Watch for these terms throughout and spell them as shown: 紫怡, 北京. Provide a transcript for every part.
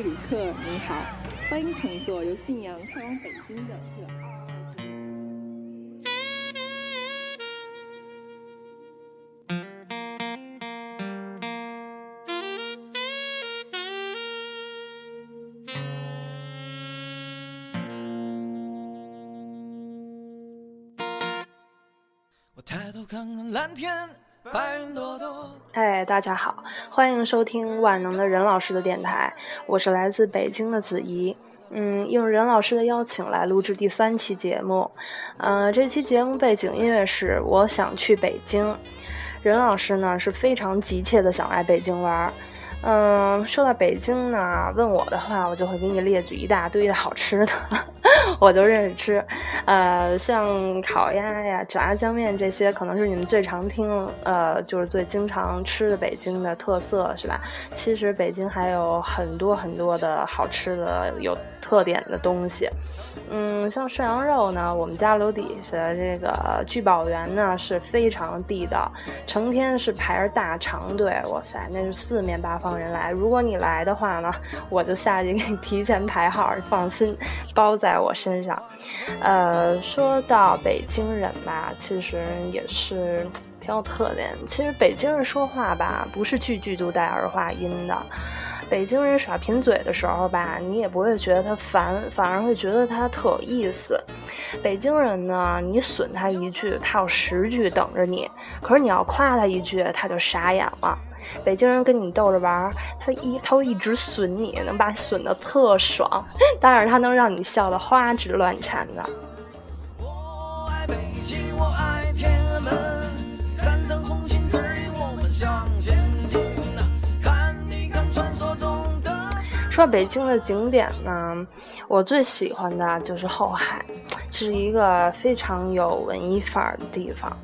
位旅客，你好，欢迎乘坐由信阳开往北京的特。 哎，大家好，欢迎收听万能的任老师的电台，我是来自北京的子怡。应任老师的邀请来录制第3期节目。这期节目背景音乐是《我想去北京》。任老师呢是非常急切的想来北京玩。说到北京呢，问我的话，我就会给你列举一大堆的好吃的。我就认识吃，像烤鸭呀、炸酱面这些，可能是你们最常听，就是最经常吃的北京的特色，是吧？其实北京还有很多很多的好吃的、有特点的东西。像涮羊肉呢，我们家楼底下这个聚宝园呢是非常地道，成天是排着大长队，哇塞，那是四面八方人来。如果你来的话呢，我就下去给你提前排号，放心，包在我身上。说到北京人吧，其实也是挺有特点。其实北京人说话吧，不是句句都带儿化音的。北京人耍贫嘴的时候吧，你也不会觉得他烦，反而会觉得他特有意思。北京人呢，你损他一句，他有10句等着你；可是你要夸他一句，他就傻眼了。北京人跟你逗着玩，他会一直损你，能把你损得特爽，但是他能让你笑得花枝乱颤的。我爱北京，我爱天安门，三层红旗指引我们向前进。 说北京的景点呢，我最喜欢的就是后海，这是一个非常有文艺范儿的地方，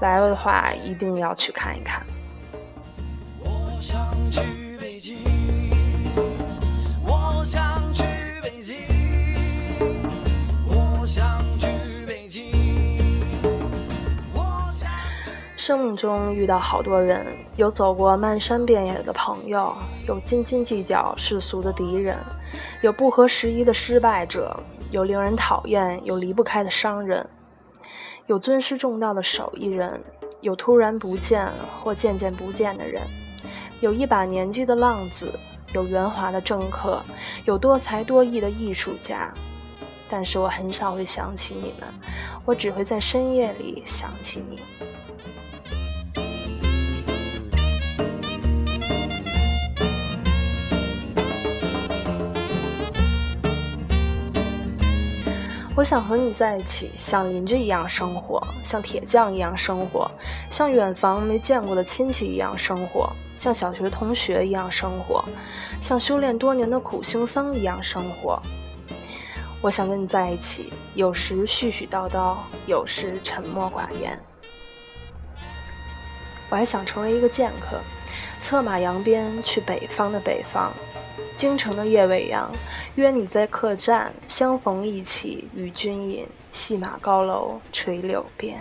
来了的话一定要去看一看。我想去北京，我想去北京，我想去北京。生命中遇到好多人，有走过漫山遍野的朋友，有斤斤计较世俗的敌人，有不合时宜的失败者，有令人讨厌又离不开的商人，有尊师重道的手艺人，有突然不见或渐渐不见的人，有一把年纪的浪子，有圆滑的政客，有多才多艺的艺术家。但是我很少会想起你们，我只会在深夜里想起你。 我想和你在一起，像邻居一样生活，像铁匠一样生活，像远房没见过的亲戚一样生活，像小学同学一样生活，像修炼多年的苦行僧一样生活。我想跟你在一起，有时絮絮叨叨，有时沉默寡言。我还想成为一个剑客，策马扬鞭去北方的北方。 京城的夜未央，约你在客栈相逢一起与君饮，戏马高楼垂柳边。